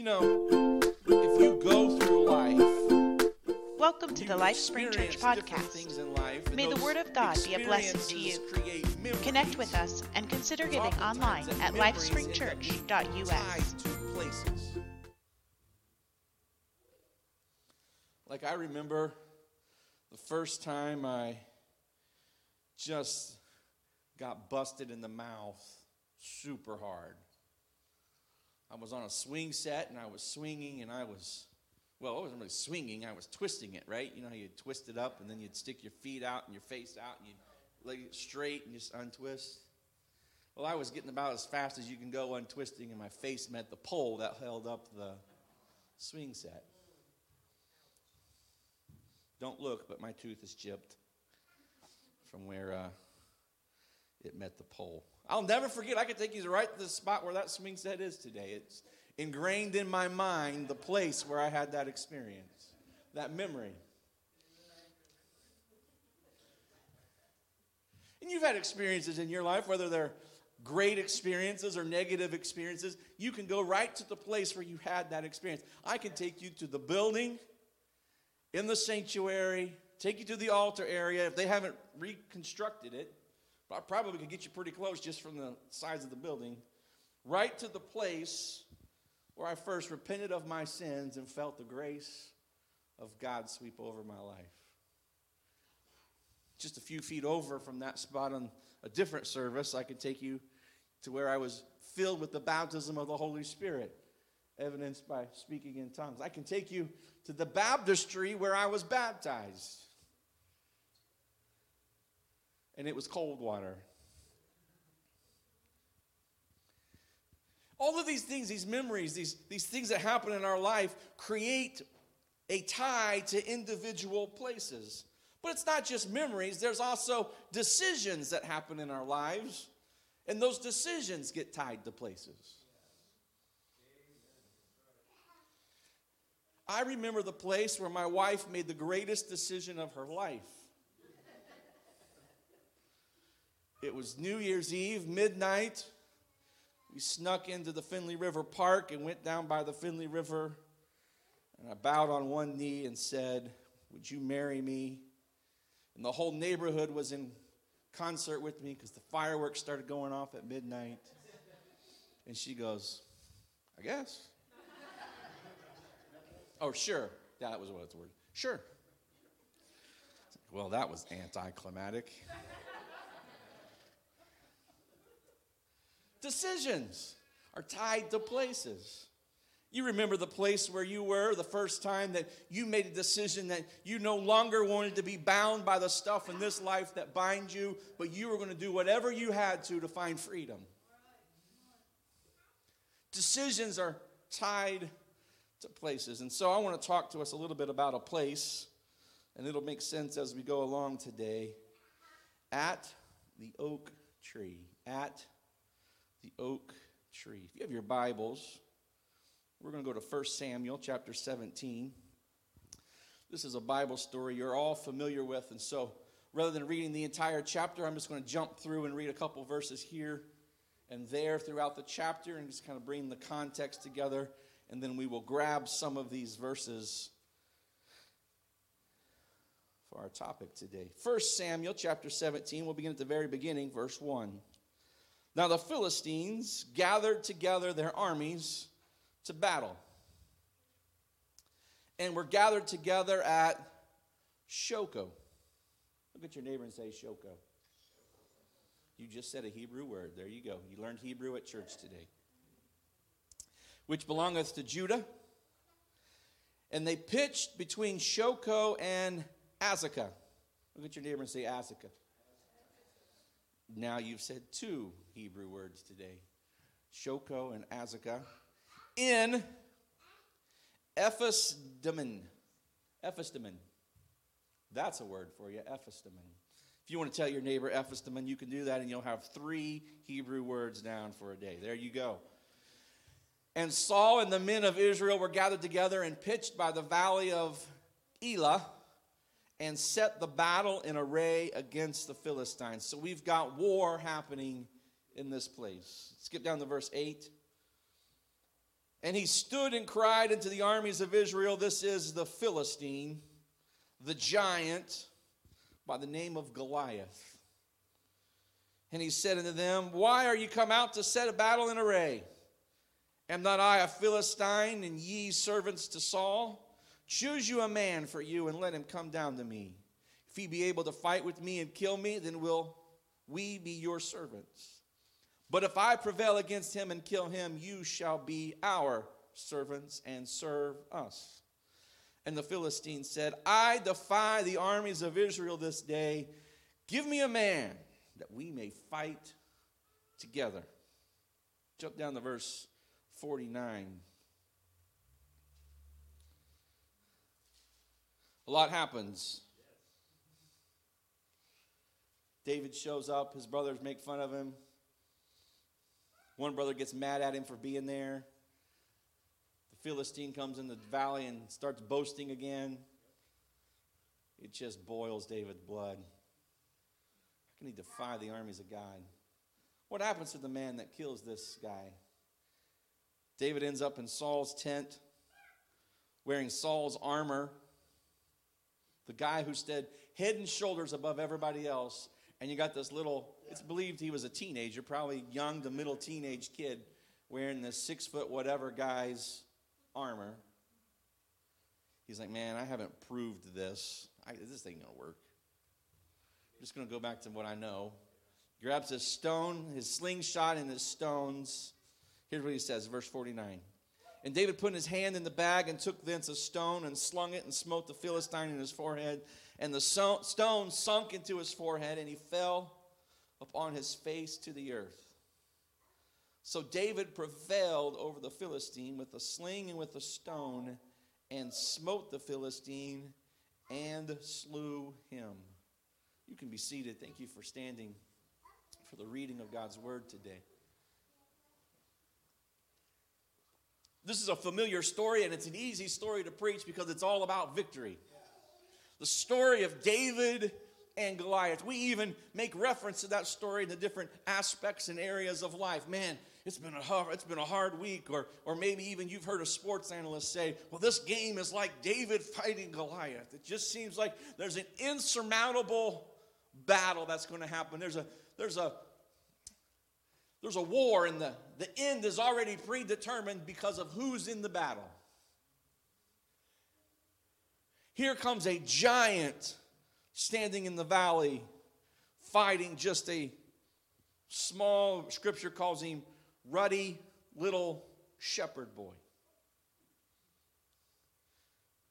You know, if you go through life... Welcome to the Life Spring Church podcast. Life, may the Word of God be a blessing to you. Connect with us and consider giving online at lifespringchurch.us. Like, I remember the first time I just got busted in the mouth super hard. I was on a swing set, and I was swinging, and I was, well, I wasn't really swinging. I was twisting it, right? You know how you'd twist it up, and then you'd stick your feet out and your face out, and you'd lay it straight and just untwist. Well, I was getting about as fast as you can go untwisting, and my face met the pole that held up the swing set. Don't look, but my tooth is chipped from where it met the pole. I'll never forget. I could take you right to the spot where that swing set is today. It's ingrained in my mind, the place where I had that experience, that memory. And you've had experiences in your life, whether they're great experiences or negative experiences. You can go right to the place where you had that experience. I can take you to the building, in the sanctuary, take you to the altar area. If they haven't reconstructed it, I probably could get you pretty close just from the size of the building, right to the place where I first repented of my sins and felt the grace of God sweep over my life. Just a few feet over from that spot on a different service, I could take you to where I was filled with the baptism of the Holy Spirit, evidenced by speaking in tongues. I can take you to the baptistry where I was baptized. And it was cold water. All of these things, these memories, these things that happen in our life create a tie to individual places. But it's not just memories. There's also decisions that happen in our lives. And those decisions get tied to places. I remember the place where my wife made the greatest decision of her life. It was New Year's Eve, midnight. We snuck into the Findlay River Park and went down by the Findlay River. And I bowed on one knee and said, "Would you marry me?" And the whole neighborhood was in concert with me because the fireworks started going off at midnight. And she goes, "I guess." Oh, sure. Yeah, that was what it's word. Sure. Well, that was anticlimactic. Decisions are tied to places. You remember the place where you were the first time that you made a decision that you no longer wanted to be bound by the stuff in this life that binds you, but you were going to do whatever you had to find freedom. Decisions are tied to places. And so I want to talk to us a little bit about a place, and it'll make sense as we go along today. At the oak tree. At the oak tree. If you have your Bibles, we're going to go to 1 Samuel chapter 17. This is a Bible story you're all familiar with, and so rather than reading the entire chapter, I'm just going to jump through and read a couple verses here and there throughout the chapter and just kind of bring the context together, and then we will grab some of these verses for our topic today. 1 Samuel chapter 17, we'll begin at the very beginning, verse 1. Now the Philistines gathered together their armies to battle, and were gathered together at Shoko. Look at your neighbor and say, Shoko. You just said a Hebrew word. There you go. You learned Hebrew at church today. Which belongeth to Judah. And they pitched between Shoko and Azekah. Look at your neighbor and say, Azekah. Now you've said two Hebrew words today, Shoko and Azekah, in Ephes Dammim. Ephes Dammim. That's a word for you, Ephes Dammim. If you want to tell your neighbor Ephes Dammim, you can do that, and you'll have three Hebrew words down for a day. There you go. And Saul and the men of Israel were gathered together and pitched by the valley of Elah, and set the battle in array against the Philistines. So we've got war happening in this place. Skip down to verse 8. And he stood and cried unto the armies of Israel, this is the Philistine, the giant, by the name of Goliath. And he said unto them, why are you come out to set a battle in array? Am not I a Philistine, and ye servants to Saul? Choose you a man for you, and let him come down to me. If he be able to fight with me and kill me, then will we be your servants. But if I prevail against him and kill him, you shall be our servants and serve us. And the Philistine said, I defy the armies of Israel this day. Give me a man that we may fight together. Jump down to verse 49. A lot happens. David shows up. His brothers make fun of him. One brother gets mad at him for being there. The Philistine comes in the valley and starts boasting again. It just boils David's blood. How can he defy the armies of God? What happens to the man that kills this guy? David ends up in Saul's tent, wearing Saul's armor. The guy who stood head and shoulders above everybody else. And you got this little, it's believed he was a teenager, probably young to middle teenage kid, wearing this 6 foot whatever guy's armor. He's like, man, I haven't proved this. This ain't going to work. I'm just going to go back to what I know. Grabs his stone, his slingshot and his stones. Here's what he says, verse 49. And David put his hand in the bag and took thence a stone and slung it and smote the Philistine in his forehead. And the stone sunk into his forehead, and he fell upon his face to the earth. So David prevailed over the Philistine with a sling and with a stone, and smote the Philistine and slew him. You can be seated. Thank you for standing for the reading of God's word today. This is a familiar story, and it's an easy story to preach because it's all about victory. The story of David and Goliath. We even make reference to that story in the different aspects and areas of life. Man, it's been a hard week, or maybe even you've heard a sports analyst say, well, this game is like David fighting Goliath. It just seems like there's an insurmountable battle that's going to happen. There's a war, and the end is already predetermined because of who's in the battle. Here comes a giant standing in the valley fighting just a small, scripture calls him ruddy little shepherd boy.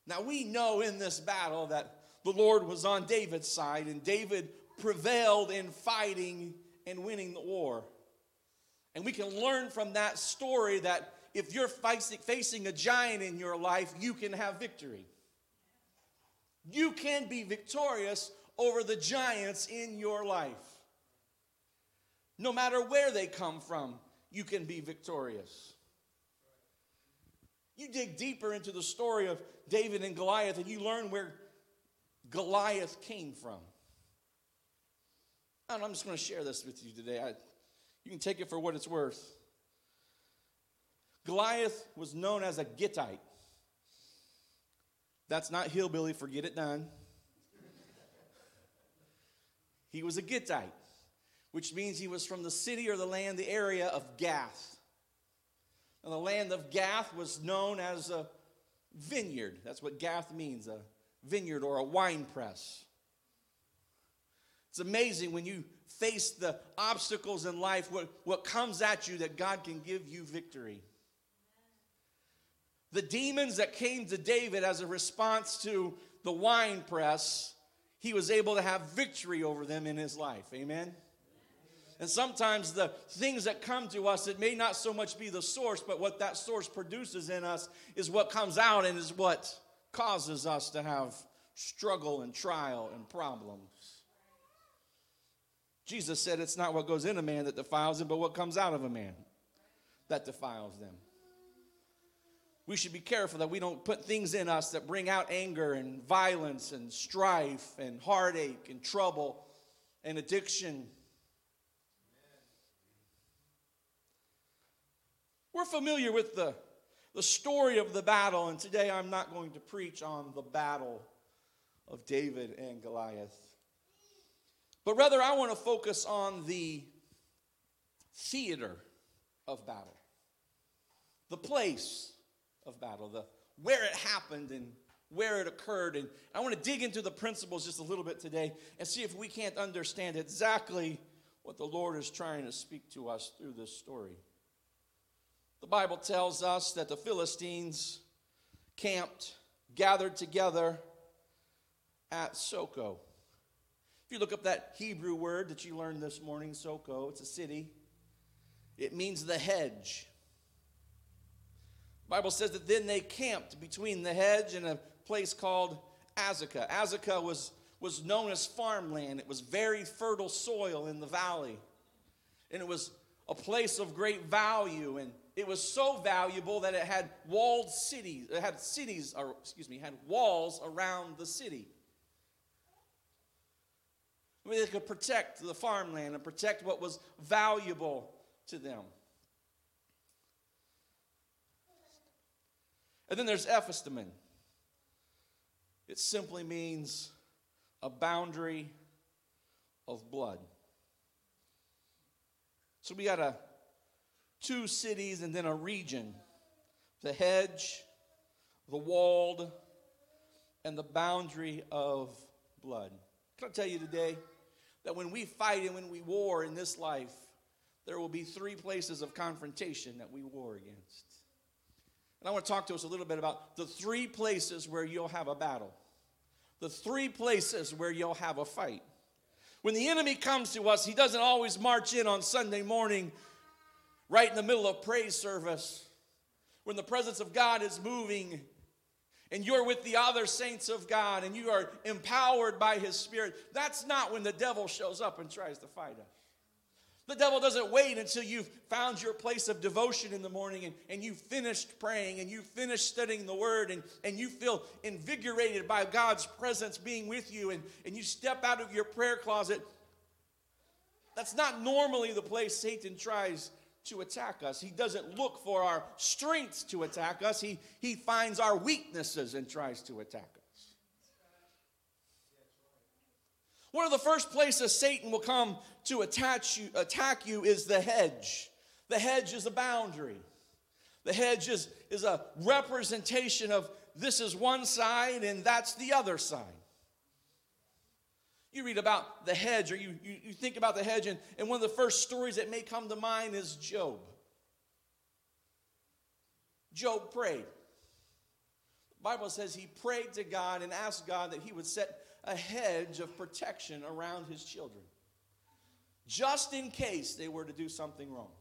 Now we know in this battle that the Lord was on David's side, and David prevailed in fighting and winning the war. And we can learn from that story that if you're facing a giant in your life, you can have victory. You can be victorious over the giants in your life. No matter where they come from, you can be victorious. You dig deeper into the story of David and Goliath, and you learn where Goliath came from. And I'm just going to share this with you today. You can take it for what it's worth. Goliath was known as a Gittite. That's not hillbilly for get it done. He was a Gittite, which means he was from the city or the land, the area of Gath. Now, the land of Gath was known as a vineyard. That's what Gath means, a vineyard or a wine press. It's amazing when you face the obstacles in life, what comes at you, that God can give you victory. The demons that came to David as a response to the wine press, he was able to have victory over them in his life. Amen? And sometimes the things that come to us, it may not so much be the source, but what that source produces in us is what comes out and is what causes us to have struggle and trial and problems. Jesus said it's not what goes in a man that defiles him, but what comes out of a man that defiles them. We should be careful that we don't put things in us that bring out anger and violence and strife and heartache and trouble and addiction. We're familiar with the the story of the battle. And today I'm not going to preach on the battle of David and Goliath, but rather I want to focus on the theater of battle, the place of battle, the where it happened and where it occurred. And I want to dig into the principles just a little bit today and see if we can't understand exactly what the Lord is trying to speak to us through this story. The Bible tells us that the Philistines camped, gathered together at Socoh. If you look up that Hebrew word that you learned this morning, Socoh, it's a city. It means the hedge. The Bible says that then they camped between the hedge and a place called Azekah. Azekah was known as farmland. It was very fertile soil in the valley. And it was a place of great value. And it was so valuable that it had walled cities. It had cities, or excuse me, had walls around the city. I mean, they could protect the farmland and protect what was valuable to them. And then there's Ephes Dammim. It simply means a boundary of blood. So we got two cities and then a region. The hedge, the walled, and the boundary of blood. Can I tell you today that when we fight and when we war in this life, there will be three places of confrontation that we war against. And I want to talk to us a little bit about the three places where you'll have a battle. The three places where you'll have a fight. When the enemy comes to us, he doesn't always march in on Sunday morning right in the middle of praise service. When the presence of God is moving and you're with the other saints of God and you are empowered by his Spirit, that's not when the devil shows up and tries to fight us. The devil doesn't wait until you've found your place of devotion in the morning and you've finished praying and you've finished studying the Word and you feel invigorated by God's presence being with you and you step out of your prayer closet. That's not normally the place Satan tries to attack us. He doesn't look for our strengths to attack us. He finds our weaknesses and tries to attack us. One of the first places Satan will come to attack you is the hedge. The hedge is a boundary. The hedge is a representation of this is one side and that's the other side. You read about the hedge, or you think about the hedge, and one of the first stories that may come to mind is Job. Job prayed. The Bible says he prayed to God and asked God that he would set a hedge of protection around his children, just in case they were to do something wrong.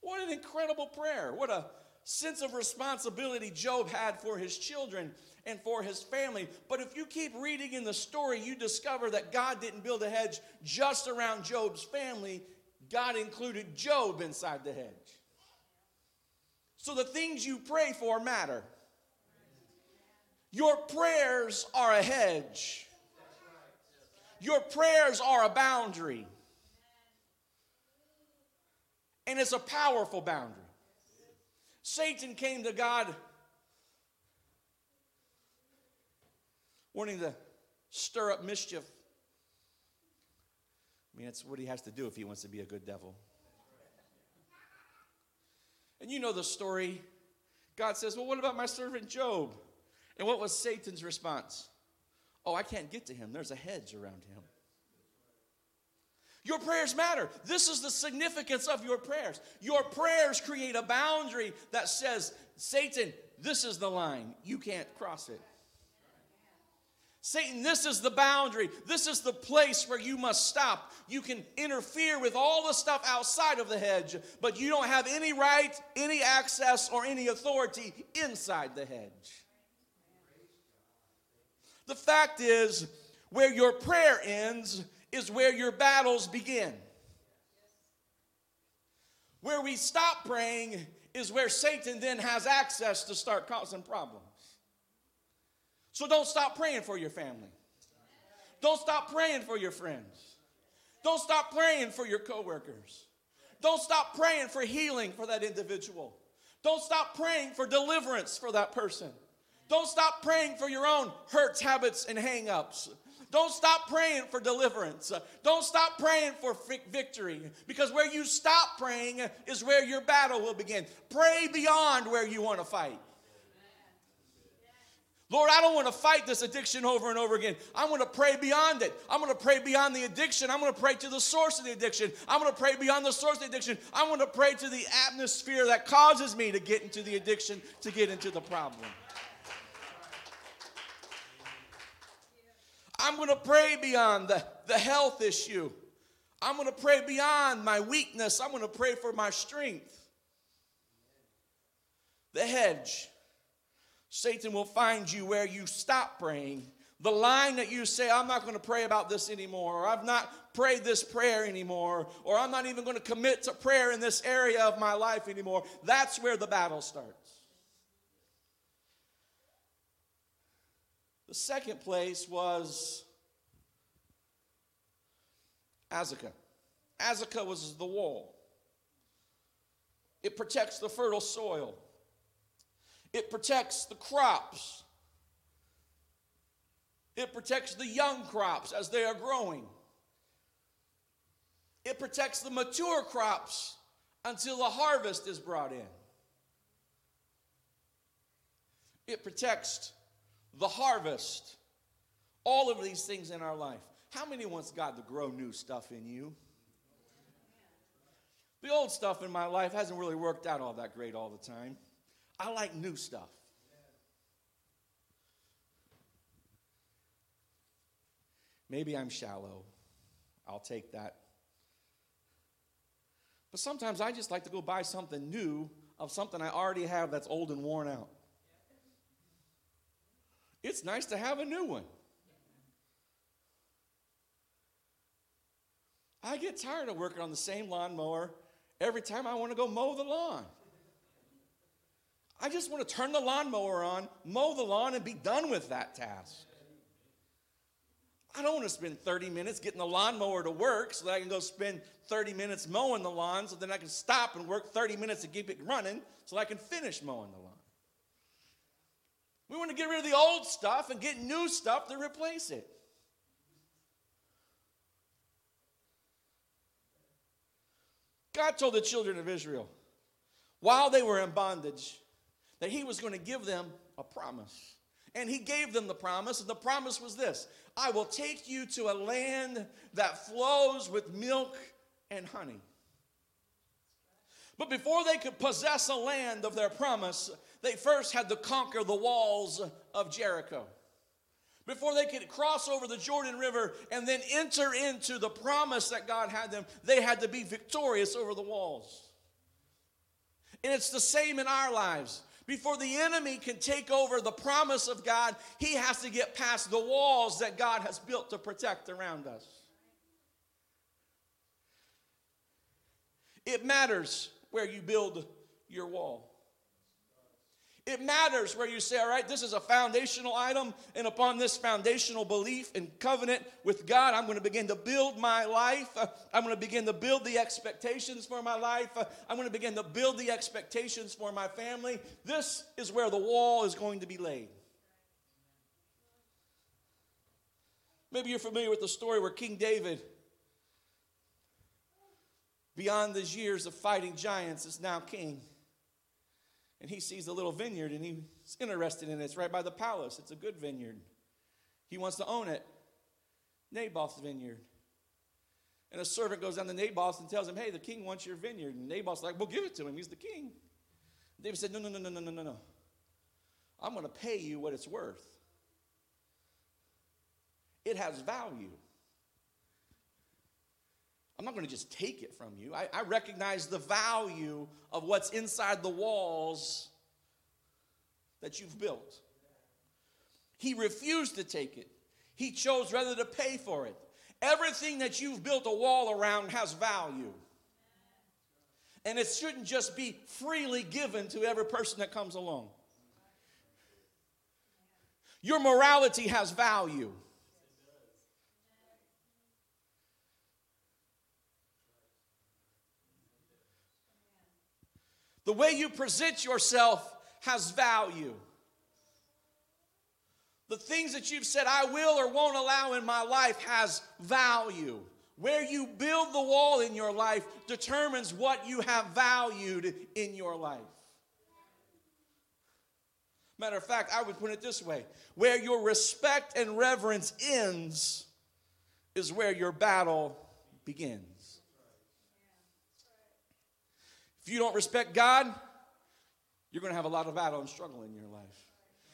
What an incredible prayer. What a sense of responsibility Job had for his children and for his family. But if you keep reading in the story, you discover that God didn't build a hedge just around Job's family. God included Job inside the hedge. So the things you pray for matter. Your prayers are a hedge. Your prayers are a boundary. And it's a powerful boundary. Satan came to God wanting to stir up mischief. I mean, that's what he has to do if he wants to be a good devil. And you know the story. God says, well, what about my servant Job? And what was Satan's response? Oh, I can't get to him. There's a hedge around him. Your prayers matter. This is the significance of your prayers. Your prayers create a boundary that says, Satan, this is the line. You can't cross it. Satan, this is the boundary. This is the place where you must stop. You can interfere with all the stuff outside of the hedge, but you don't have any right, any access, or any authority inside the hedge. The fact is, where your prayer ends is where your battles begin. Where we stop praying is where Satan then has access to start causing problems. So don't stop praying for your family. Don't stop praying for your friends. Don't stop praying for your coworkers. Don't stop praying for healing for that individual. Don't stop praying for deliverance for that person. Don't stop praying for your own hurts, habits, and hang-ups. Don't stop praying for deliverance. Don't stop praying for victory, because where you stop praying is where your battle will begin. Pray beyond where you want to fight. Lord, I don't want to fight this addiction over and over again. I want to pray beyond it. I'm going to pray beyond the addiction. I'm going to pray to the source of the addiction. I'm going to pray beyond the source of the addiction. I want to pray to the atmosphere that causes me to get into the addiction, to get into the problem. I'm going to pray beyond the health issue. I'm going to pray beyond my weakness. I'm going to pray for my strength. The hedge. Satan will find you where you stop praying. The line that you say, I'm not going to pray about this anymore, or I've not prayed this prayer anymore, or I'm not even going to commit to prayer in this area of my life anymore. That's where the battle starts. The second place was Azekah. Azekah was the wall. It protects the fertile soil. It protects the crops. It protects the young crops as they are growing. It protects the mature crops until the harvest is brought in. It protects the harvest. All of these things in our life. How many wants God to grow new stuff in you? The old stuff in my life hasn't really worked out all that great all the time. I like new stuff. Maybe I'm shallow. I'll take that. But sometimes I just like to go buy something new of something I already have that's old and worn out. It's nice to have a new one. I get tired of working on the same lawnmower every time I want to go mow the lawn. I just want to turn the lawnmower on, mow the lawn, and be done with that task. I don't want to spend 30 minutes getting the lawnmower to work so that I can go spend 30 minutes mowing the lawn, so then I can stop and work 30 minutes to keep it running so I can finish mowing the lawn. We want to get rid of the old stuff and get new stuff to replace it. God told the children of Israel, while they were in bondage, that he was going to give them a promise. And he gave them the promise, and the promise was this: I will take you to a land that flows with milk and honey. But before they could possess a land of their promise, they first had to conquer the walls of Jericho. Before they could cross over the Jordan River and then enter into the promise that God had them, they had to be victorious over the walls. And it's the same in our lives. Before the enemy can take over the promise of God, he has to get past the walls that God has built to protect around us. It matters where you build your wall. It matters where you say, all right, this is a foundational item, and upon this foundational belief and covenant with God, I'm going to begin to build my life. I'm going to begin to build the expectations for my life. I'm going to begin to build the expectations for my family. This is where the wall is going to be laid. Maybe you're familiar with the story where King David, beyond his years of fighting giants, is now king. And he sees a little vineyard, and he's interested in it. It's right by the palace. It's a good vineyard. He wants to own it. Naboth's vineyard. And a servant goes down to Naboth and tells him, hey, the king wants your vineyard. And Naboth's like, well, give it to him. He's the king. And David said, no. I'm going to pay you what it's worth. It has value. I'm not going to just take it from you. I recognize the value of what's inside the walls that you've built. He refused to take it. He chose rather to pay for it. Everything that you've built a wall around has value. And it shouldn't just be freely given to every person that comes along. Your morality has value. The The way you present yourself has value. The things that you've said, I will or won't allow in my life, has value. Where you build the wall in your life determines what you have valued in your life. Matter of fact, I would put it this way. Where your respect and reverence ends is where your battle begins. If you don't respect God, you're going to have a lot of battle and struggle in your life.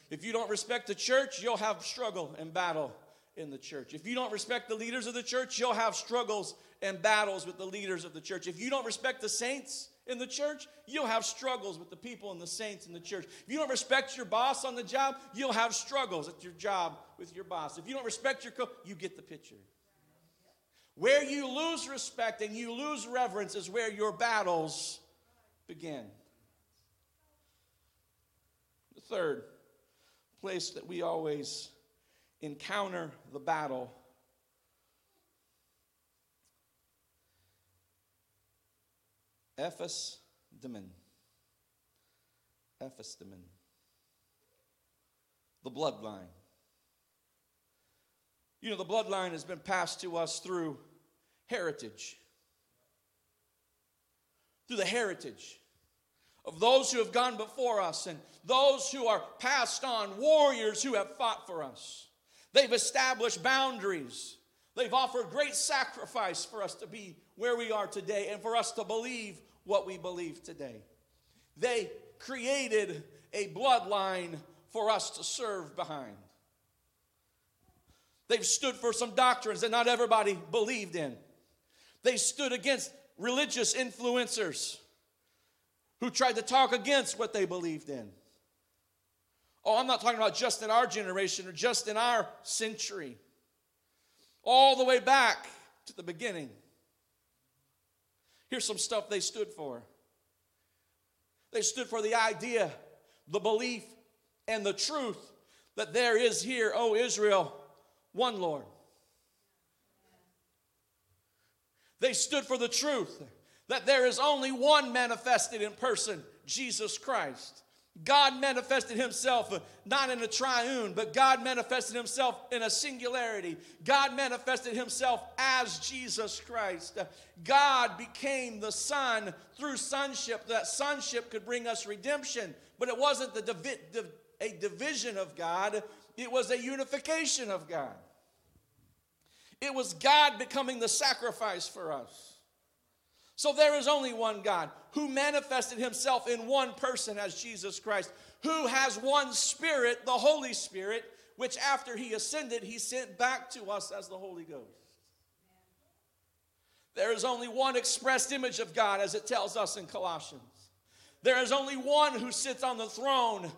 If you don't respect the church, you'll have struggle and battle in the church. If you don't respect the leaders of the church, you'll have struggles and battles with the leaders of the church. If you don't respect the saints in the church, you'll have struggles with the people and the saints in the church. If you don't respect your boss on the job, you'll have struggles at your job with your boss. If you don't respect your coach, you get the picture. Where you lose respect and you lose reverence is where your battles begin. The third place that we always encounter the battle Ephes Dammim, the bloodline. You know, the bloodline has been passed to us through heritage. Through the heritage of those who have gone before us and those who are passed on, warriors who have fought for us. They've established boundaries. They've offered great sacrifice for us to be where we are today and for us to believe what we believe today. They created a bloodline for us to serve behind. They've stood for some doctrines that not everybody believed in. They stood against religious influencers who tried to talk against what they believed in. Oh, I'm not talking about just in our generation or just in our century. All the way back to the beginning. Here's some stuff they stood for. They stood for the idea, the belief, and the truth that there is here, O Israel, one Lord. They stood for the truth that there is only one manifested in person, Jesus Christ. God manifested himself not in a triune, but God manifested himself in a singularity. God manifested himself as Jesus Christ. God became the Son through sonship. That sonship could bring us redemption, but it wasn't a division of God. It was a unification of God. It was God becoming the sacrifice for us. So there is only one God who manifested himself in one person as Jesus Christ, who has one Spirit, the Holy Spirit, which after he ascended, he sent back to us as the Holy Ghost. There is only one expressed image of God, as it tells us in Colossians. There is only one who sits on the throne,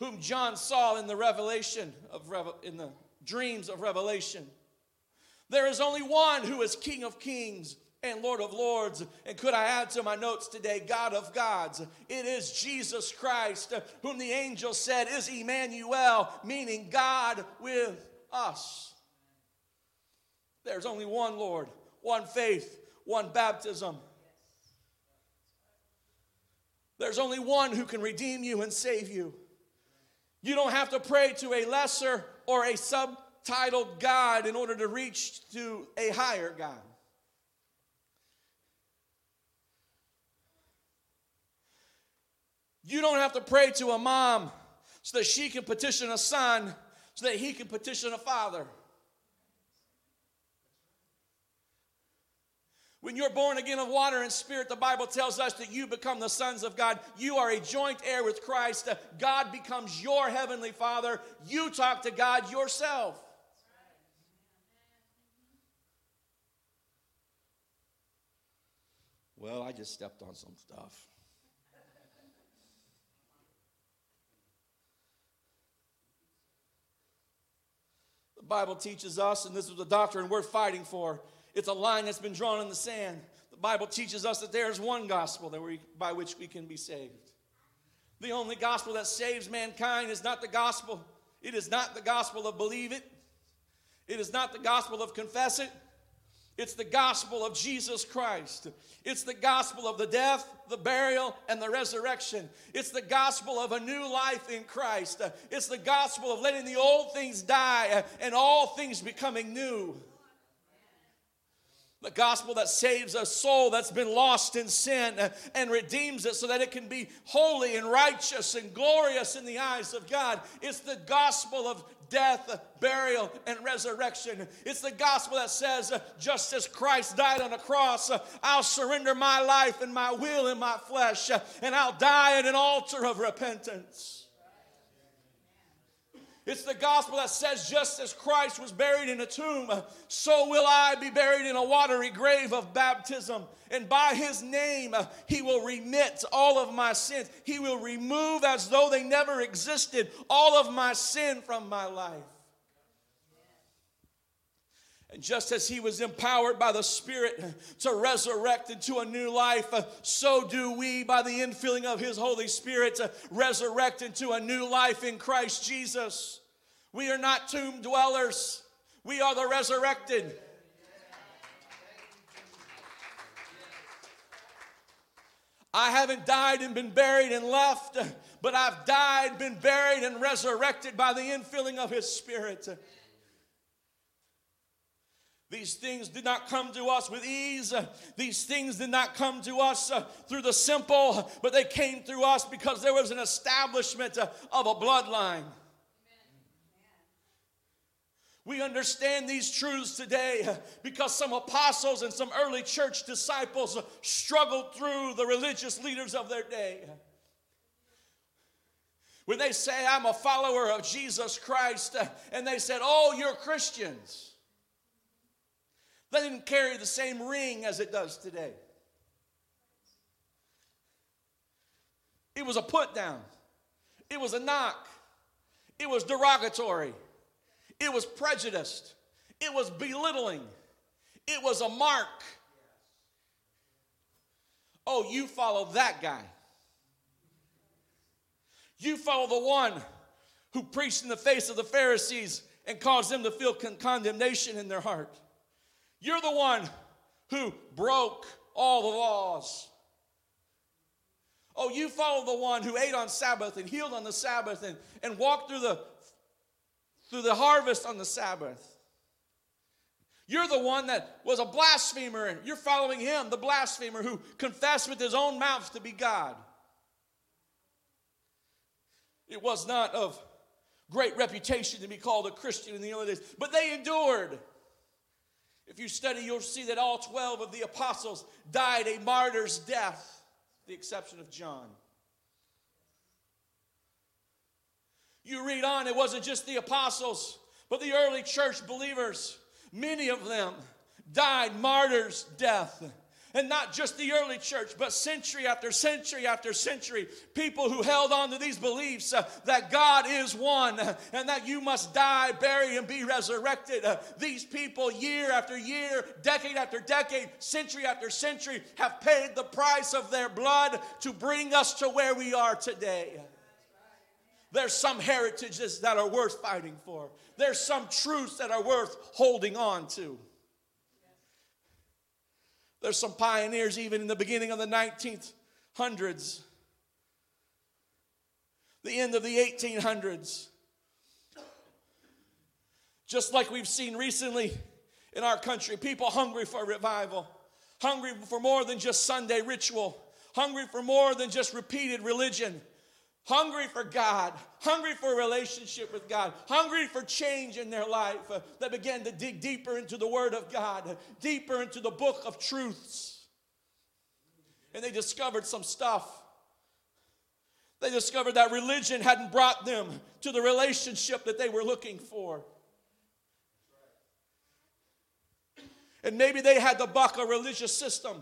whom John saw in the revelation of in the dreams of Revelation. There is only one who is King of Kings and Lord of Lords, and could I add to my notes today, God of Gods. It is Jesus Christ, whom the angel said is Emmanuel, meaning God with us. There's only one Lord, one faith, one baptism. There's only one who can redeem you and save you. You don't have to pray to a lesser or a subtitled God in order to reach to a higher God. You don't have to pray to a mom so that she can petition a son, so that he can petition a father. When you're born again of water and spirit, the Bible tells us that you become the sons of God. You are a joint heir with Christ. God becomes your heavenly Father. You talk to God yourself. Well, I just stepped on some stuff. The Bible teaches us, and this is the doctrine we're fighting for. It's a line that's been drawn in the sand. The Bible teaches us that there is one gospel by which we can be saved. The only gospel that saves mankind is not the gospel. It is not the gospel of believe it. It is not the gospel of confess it. It's the gospel of Jesus Christ. It's the gospel of the death, the burial, and the resurrection. It's the gospel of a new life in Christ. It's the gospel of letting the old things die and all things becoming new. The gospel that saves a soul that's been lost in sin and redeems it so that it can be holy and righteous and glorious in the eyes of God. It's the gospel of death, burial, and resurrection. It's the gospel that says, just as Christ died on the cross, I'll surrender my life and my will and my flesh, and I'll die at an altar of repentance. It's the gospel that says, just as Christ was buried in a tomb, so will I be buried in a watery grave of baptism. And by his name, he will remit all of my sins. He will remove, as though they never existed, all of my sin from my life. And just as he was empowered by the Spirit to resurrect into a new life, so do we, by the infilling of his Holy Spirit, to resurrect into a new life in Christ Jesus. We are not tomb dwellers. We are the resurrected. I haven't died and been buried and left, but I've died, been buried, and resurrected by the infilling of his Spirit. These things did not come to us with ease. These things did not come to us through the simple, but they came through us because there was an establishment of a bloodline. Amen. We understand these truths today because some apostles and some early church disciples struggled through the religious leaders of their day. When they say, I'm a follower of Jesus Christ, and they said, oh, you're Christians. They didn't carry the same ring as it does today. It was a put down. It was a knock. It was derogatory. It was prejudiced. It was belittling. It was a mark. Oh, you follow that guy. You follow the one who preached in the face of the Pharisees and caused them to feel condemnation in their heart. You're the one who broke all the laws. Oh, you follow the one who ate on Sabbath and healed on the Sabbath and walked through the harvest on the Sabbath. You're the one that was a blasphemer, and you're following him, the blasphemer who confessed with his own mouth to be God. It was not of great reputation to be called a Christian in the early days, but they endured. If you study, you'll see that all 12 of the apostles died a martyr's death, the exception of John. You read on, it wasn't just the apostles, but the early church believers, many of them died martyr's death. And not just the early church, but century after century after century, people who held on to these beliefs that God is one and that you must die, bury, and be resurrected. These people, year after year, decade after decade, century after century, have paid the price of their blood to bring us to where we are today. There's some heritages that are worth fighting for. There's some truths that are worth holding on to. There's some pioneers even in the beginning of the 1900s, the end of the 1800s. Just like we've seen recently in our country, people hungry for revival, hungry for more than just Sunday ritual, hungry for more than just repeated religion, hungry for God, hungry for a relationship with God, hungry for change in their life. They began to dig deeper into the Word of God, deeper into the book of truths. And they discovered some stuff. They discovered that religion hadn't brought them to the relationship that they were looking for. And maybe they had to buck a religious system.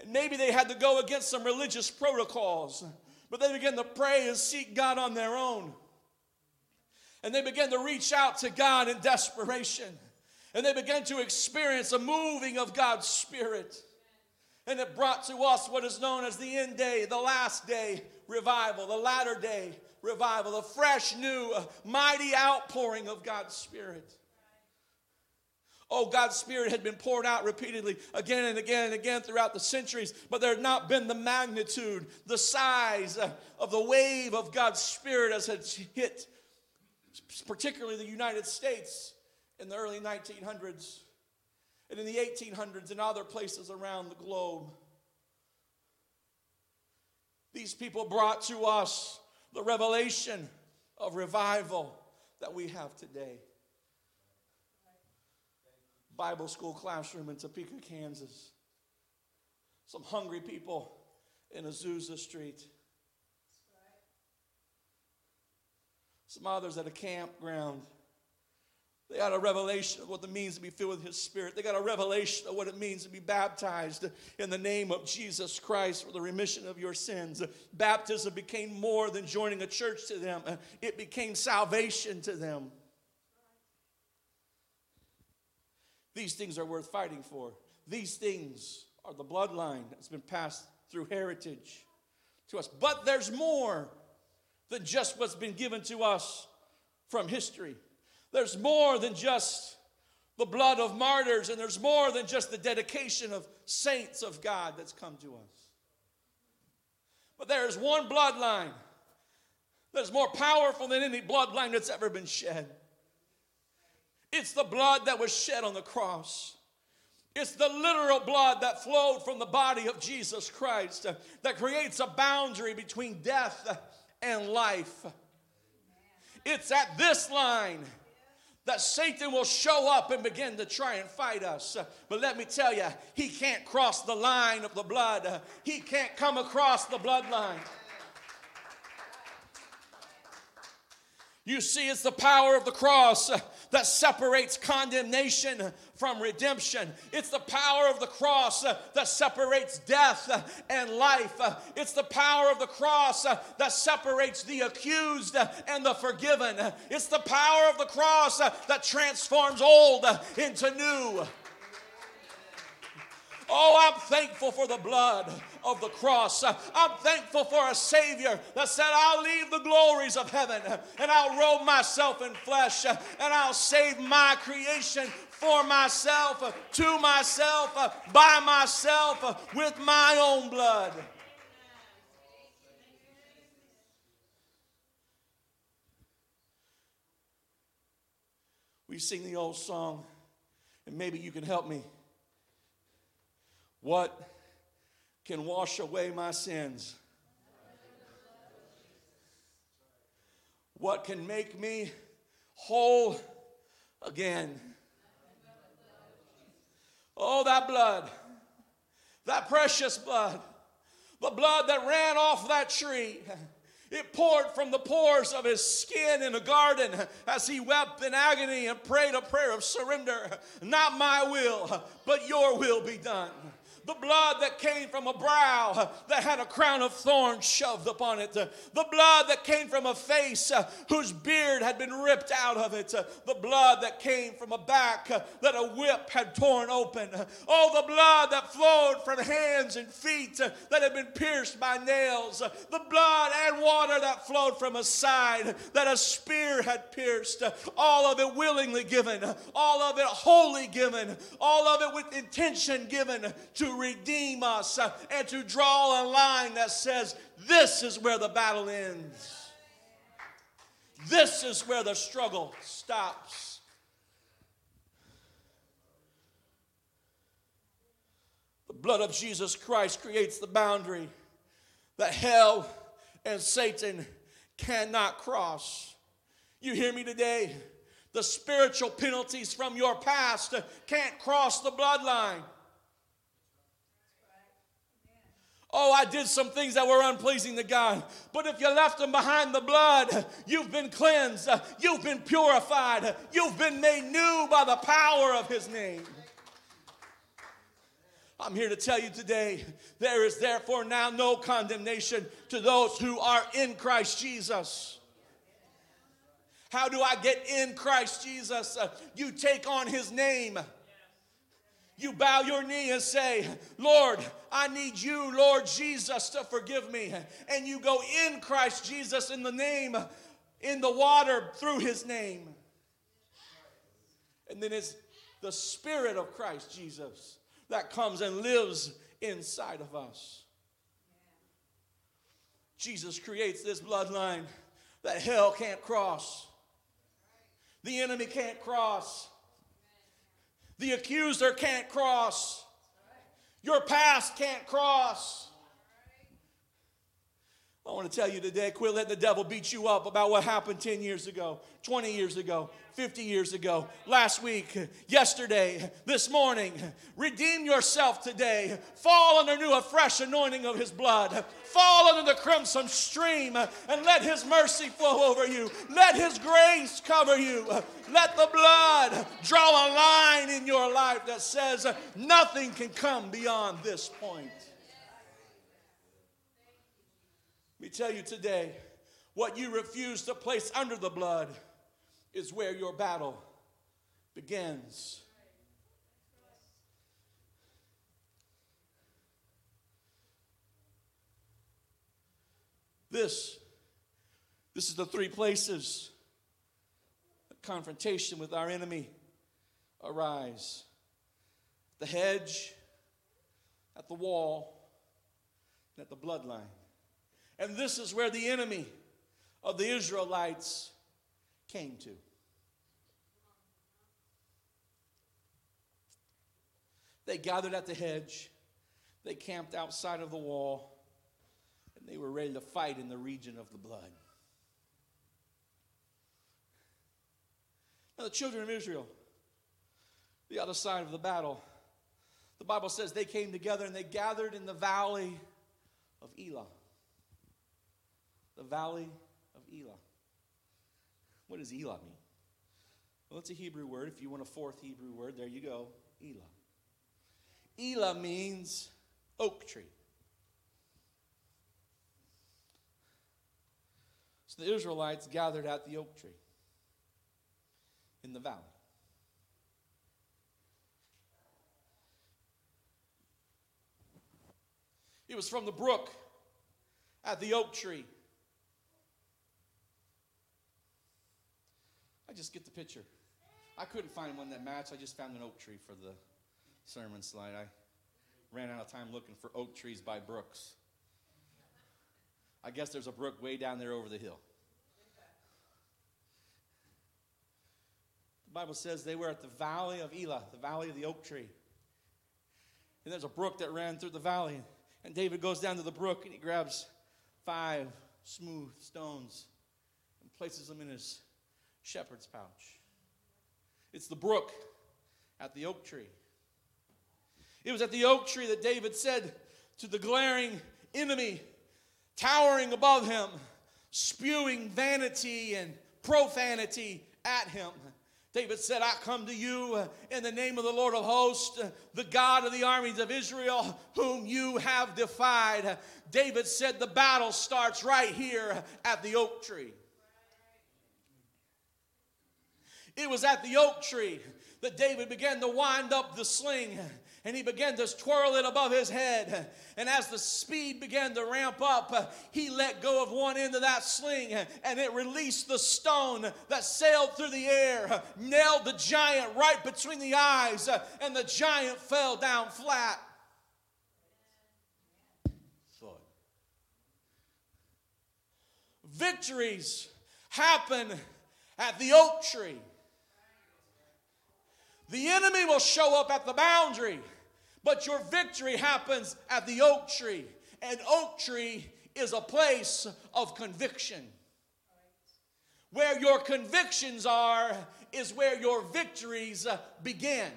And maybe they had to go against some religious protocols. But they began to pray and seek God on their own. And they began to reach out to God in desperation. And they began to experience a moving of God's Spirit. And it brought to us what is known as the end day, the last day revival, the latter day revival, the fresh, new, mighty outpouring of God's Spirit. Oh, God's Spirit had been poured out repeatedly again and again and again throughout the centuries, but there had not been the magnitude, the size of the wave of God's Spirit as had hit particularly the United States in the early 1900s and in the 1800s and other places around the globe. These people brought to us the revelation of revival that we have today. Bible school classroom in Topeka, Kansas. Some hungry people in Azusa Street. Some others at a campground. They got a revelation of what it means to be filled with His Spirit. They got a revelation of what it means to be baptized in the name of Jesus Christ for the remission of your sins. Baptism became more than joining a church to them. It became salvation to them. These things are worth fighting for. These things are the bloodline that's been passed through heritage to us. But there's more than just what's been given to us from history. There's more than just the blood of martyrs, and there's more than just the dedication of saints of God that's come to us. But there is one bloodline that's more powerful than any bloodline that's ever been shed. It's the blood that was shed on the cross. It's the literal blood that flowed from the body of Jesus Christ that creates a boundary between death and life. It's at this line that Satan will show up and begin to try and fight us. But let me tell you, he can't cross the line of the blood. He can't come across the bloodline. You see, it's the power of the cross that separates condemnation from redemption. It's the power of the cross that separates death and life. It's the power of the cross that separates the accused and the forgiven. It's the power of the cross that transforms old into new. Oh, I'm thankful for the blood of the cross. I'm thankful for a Savior that said, I'll leave the glories of heaven and I'll robe myself in flesh and I'll save my creation for myself, to myself, by myself, with my own blood. We sing the old song, and maybe you can help me. What can wash away my sins? What can make me whole again? Oh, that blood, that precious blood, the blood that ran off that tree. It poured from the pores of His skin in the garden as He wept in agony and prayed a prayer of surrender. Not my will, but your will be done. The blood that came from a brow that had a crown of thorns shoved upon it. The blood that came from a face whose beard had been ripped out of it. The blood that came from a back that a whip had torn open. Oh, the blood that flowed from hands and feet that had been pierced by nails. The blood and water that flowed from a side that a spear had pierced. All of it willingly given. All of it wholly given. All of it with intention given to redeem us and to draw a line that says, this is where the battle ends. This is where the struggle stops. The blood of Jesus Christ creates the boundary that hell and Satan cannot cross. You hear me today? The spiritual penalties from your past can't cross the bloodline. Oh, I did some things that were unpleasing to God. But if you left them behind the blood, you've been cleansed, you've been purified, you've been made new by the power of His name. I'm here to tell you today, there is therefore now no condemnation to those who are in Christ Jesus. How do I get in Christ Jesus? You take on His name. You bow your knee and say, Lord, I need you, Lord Jesus, to forgive me. And you go in Christ Jesus in the name, in the water, through His name. And then it's the Spirit of Christ Jesus that comes and lives inside of us. Jesus creates this bloodline that hell can't cross. The enemy can't cross. The accuser can't cross. Your past can't cross. I want to tell you today, quit letting the devil beat you up about what happened 10 years ago, 20 years ago, 50 years ago, last week, yesterday, this morning. Redeem yourself today. Fall under a fresh anointing of his blood. Fall under the crimson stream and let his mercy flow over you. Let his grace cover you. Let the blood draw a line in your life that says nothing can come beyond this point. Let me tell you today, what you refuse to place under the blood is where your battle begins. This is the three places that confrontation with our enemy arise. The hedge, at the wall, and at the bloodline. And this is where the enemy of the Israelites came to. They gathered at the hedge. They camped outside of the wall. And they were ready to fight in the region of the blood. Now the children of Israel, the other side of the battle, the Bible says they came together and they gathered in the valley of Elah. The valley of Elah. What does Elah mean? Well, it's a Hebrew word. If you want a fourth Hebrew word, there you go. Elah. Elah means oak tree. So the Israelites gathered at the oak tree in the valley. It was from the brook at the oak tree. I just get the picture. I couldn't find one that matched. I just found an oak tree for the sermon slide. I ran out of time looking for oak trees by brooks. I guess there's a brook way down there over the hill. The Bible says they were at the valley of Elah, the valley of the oak tree. And there's a brook that ran through the valley. And David goes down to the brook and he grabs 5 smooth stones and places them in his shepherd's pouch. It's the brook at the oak tree. It was at the oak tree that David said to the glaring enemy, towering above him, spewing vanity and profanity at him. David said, I come to you in the name of the Lord of hosts, the God of the armies of Israel, whom you have defied. David said the battle starts right here at the oak tree. It was at the oak tree that David began to wind up the sling, and he began to twirl it above his head. And as the speed began to ramp up, he let go of one end of that sling, and it released the stone that sailed through the air, nailed the giant right between the eyes, and the giant fell down flat. Victories happen at the oak tree. The enemy will show up at the boundary, but your victory happens at the oak tree. And oak tree is a place of conviction. Where your convictions are is where your victories begin.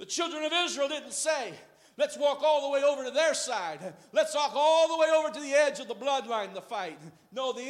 The children of Israel didn't say, let's walk all the way over to their side. Let's walk all the way over to the edge of the bloodline to fight. No, the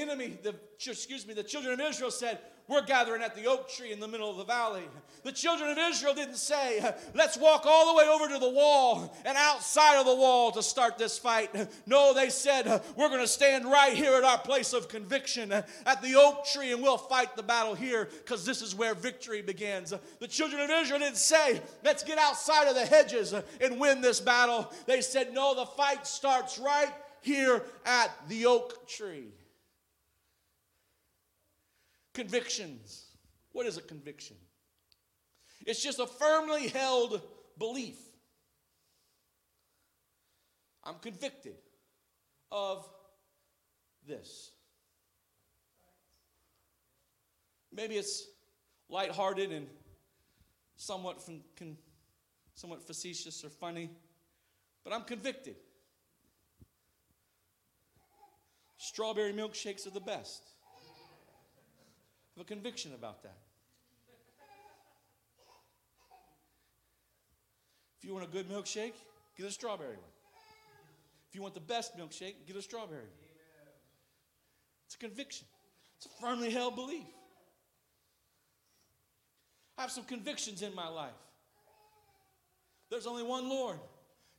children of Israel said, we're gathering at the oak tree in the middle of the valley. The children of Israel didn't say, let's walk all the way over to the wall and outside of the wall to start this fight. No, they said, we're going to stand right here at our place of conviction at the oak tree and we'll fight the battle here because this is where victory begins. The children of Israel didn't say, let's get outside of the hedges and win this battle. They said, no, the fight starts right here at the oak tree. Convictions. What is a conviction? It's just a firmly held belief. I'm convicted of this. Maybe it's lighthearted and somewhat facetious or funny, but I'm convicted. Strawberry milkshakes are the best. I have a conviction about that. If you want a good milkshake, get a strawberry one. If you want the best milkshake, get a strawberry one. It's a conviction. It's a firmly held belief. I have some convictions in my life. There's only one Lord.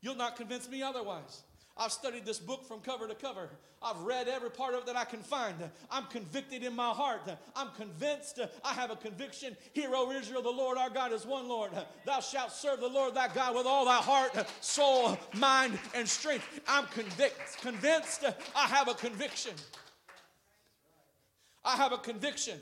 You'll not convince me otherwise. I've studied this book from cover to cover. I've read every part of it that I can find. I'm convicted in my heart. I'm convinced. I have a conviction. Hear, O Israel, the Lord our God is one Lord. Thou shalt serve the Lord thy God with all thy heart, soul, mind, and strength. I'm convinced. I have a conviction. I have a conviction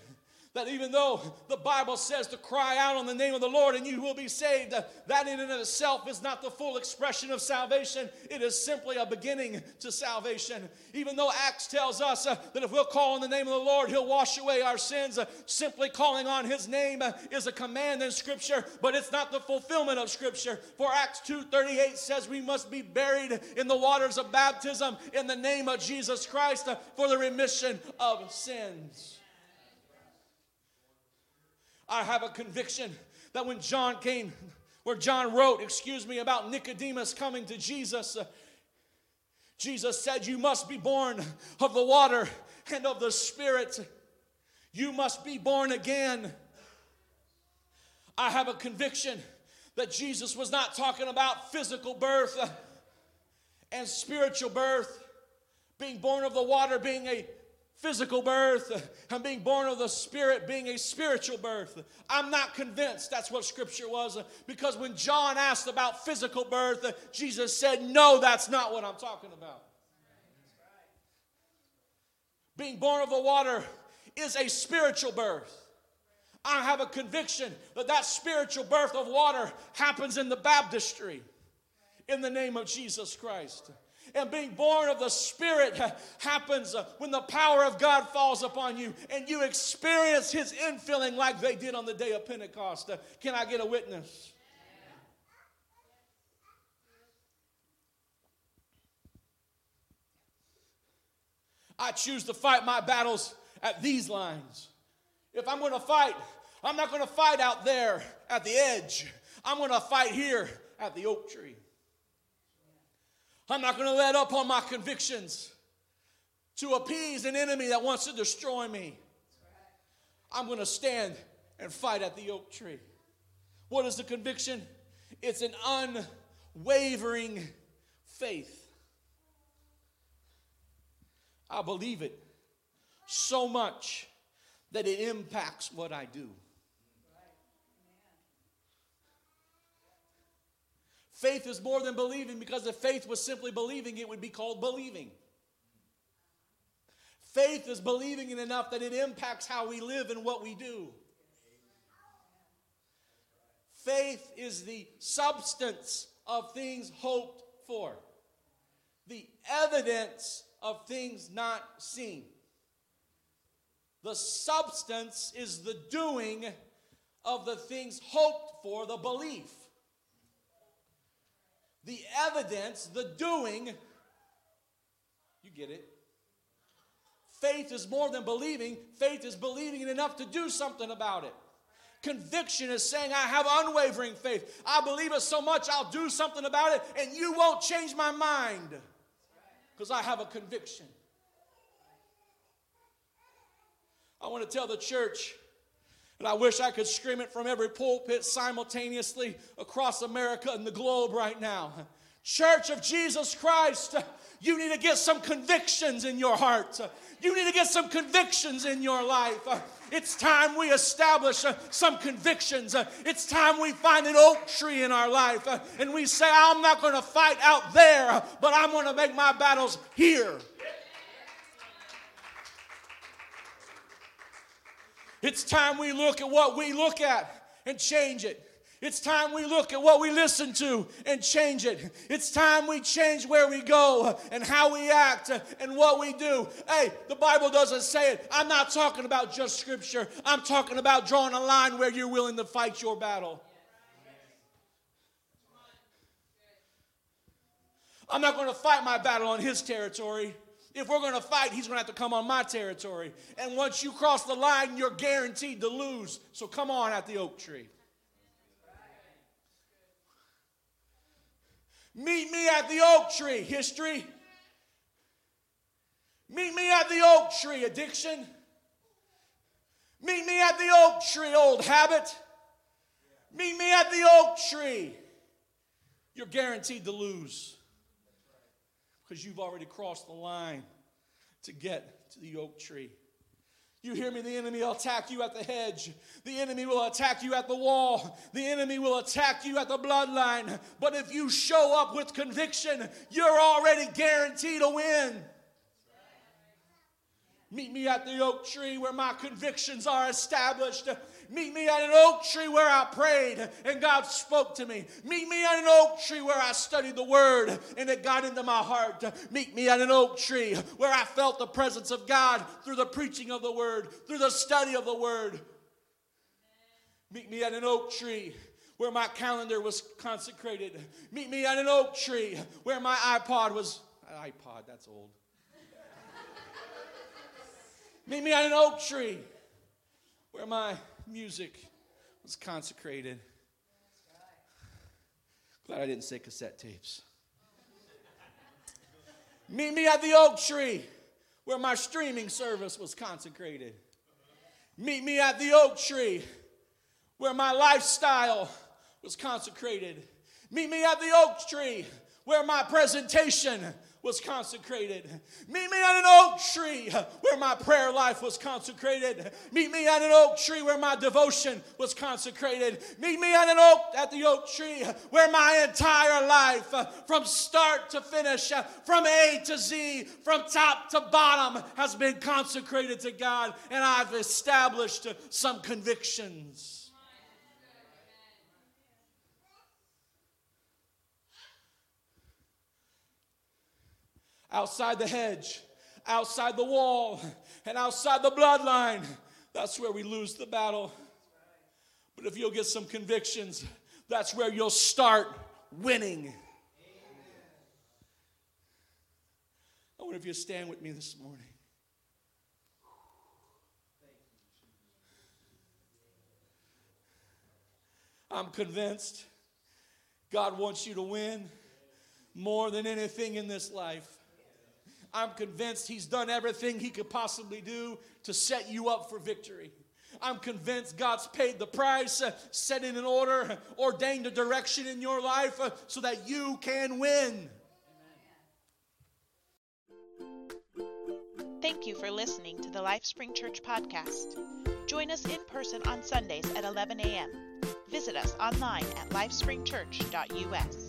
that even though the Bible says to cry out on the name of the Lord and you will be saved, that in and of itself is not the full expression of salvation. It is simply a beginning to salvation. Even though Acts tells us that if we'll call on the name of the Lord, he'll wash away our sins. Simply calling on his name is a command in Scripture, but it's not the fulfillment of Scripture. For Acts 2:38 says we must be buried in the waters of baptism in the name of Jesus Christ for the remission of sins. I have a conviction that when John wrote about Nicodemus coming to Jesus, Jesus said, you must be born of the water and of the Spirit. You must be born again. I have a conviction that Jesus was not talking about physical birth and spiritual birth. Being born of the water being a physical birth and being born of the Spirit being a spiritual birth. I'm not convinced that's what Scripture was, because when John asked about physical birth, Jesus said, no, that's not what I'm talking about. Being born of the water is a spiritual birth. I have a conviction that that spiritual birth of water happens in the baptistry in the name of Jesus Christ. And being born of the Spirit happens when the power of God falls upon you and you experience his infilling like they did on the day of Pentecost. Can I get a witness? I choose to fight my battles at these lines. If I'm going to fight, I'm not going to fight out there at the edge. I'm going to fight here at the oak tree. I'm not going to let up on my convictions to appease an enemy that wants to destroy me. I'm going to stand and fight at the oak tree. What is the conviction? It's an unwavering faith. I believe it so much that it impacts what I do. Faith is more than believing, because if faith was simply believing, it would be called believing. Faith is believing it enough that it impacts how we live and what we do. Faith is the substance of things hoped for, the evidence of things not seen. The substance is the doing of the things hoped for, the belief. The evidence, the doing, you get it. Faith is more than believing. Faith is believing it enough to do something about it. Conviction is saying, I have unwavering faith. I believe it so much, I'll do something about it, and you won't change my mind because I have a conviction. I want to tell the church, and I wish I could scream it from every pulpit simultaneously across America and the globe right now. Church of Jesus Christ, you need to get some convictions in your heart. You need to get some convictions in your life. It's time we establish some convictions. It's time we find an oak tree in our life. And we say, I'm not going to fight out there, but I'm going to make my battles here. It's time we look at what we look at and change it. It's time we look at what we listen to and change it. It's time we change where we go and how we act and what we do. Hey, the Bible doesn't say it. I'm not talking about just Scripture. I'm talking about drawing a line where you're willing to fight your battle. I'm not going to fight my battle on his territory. If we're going to fight, he's going to have to come on my territory. And once you cross the line, you're guaranteed to lose. So come on at the oak tree. Meet me at the oak tree, history. Meet me at the oak tree, addiction. Meet me at the oak tree, old habit. Meet me at the oak tree. You're guaranteed to lose. Because you've already crossed the line to get to the oak tree. You hear me? The enemy will attack you at the hedge. The enemy will attack you at the wall. The enemy will attack you at the bloodline. But if you show up with conviction, you're already guaranteed a win. Meet me at the oak tree where my convictions are established. Meet me at an oak tree where I prayed and God spoke to me. Meet me at an oak tree where I studied the Word and it got into my heart. Meet me at an oak tree where I felt the presence of God through the preaching of the Word, through the study of the Word. Meet me at an oak tree where my calendar was consecrated. Meet me at an oak tree where my iPod was... iPod, that's old. Meet me at an oak tree where my music was consecrated. Glad I didn't say cassette tapes. Meet me at the oak tree where my streaming service was consecrated. Meet me at the oak tree where my lifestyle was consecrated. Meet me at the oak tree where my presentation was consecrated. Meet me at an oak tree where my prayer life was consecrated. Meet me at an oak tree where my devotion was consecrated. Meet me at the oak tree where my entire life, from start to finish, from A to Z, from top to bottom, has been consecrated to God, and I've established some convictions. Outside the hedge, outside the wall, and outside the bloodline, that's where we lose the battle. But if you'll get some convictions, that's where you'll start winning. Amen. I wonder if you'll stand with me this morning. I'm convinced God wants you to win more than anything in this life. I'm convinced he's done everything he could possibly do to set you up for victory. I'm convinced God's paid the price, set in an order, ordained a direction in your life so that you can win. Thank you for listening to the Life Spring Church podcast. Join us in person on Sundays at 11 a.m. Visit us online at lifespringchurch.us.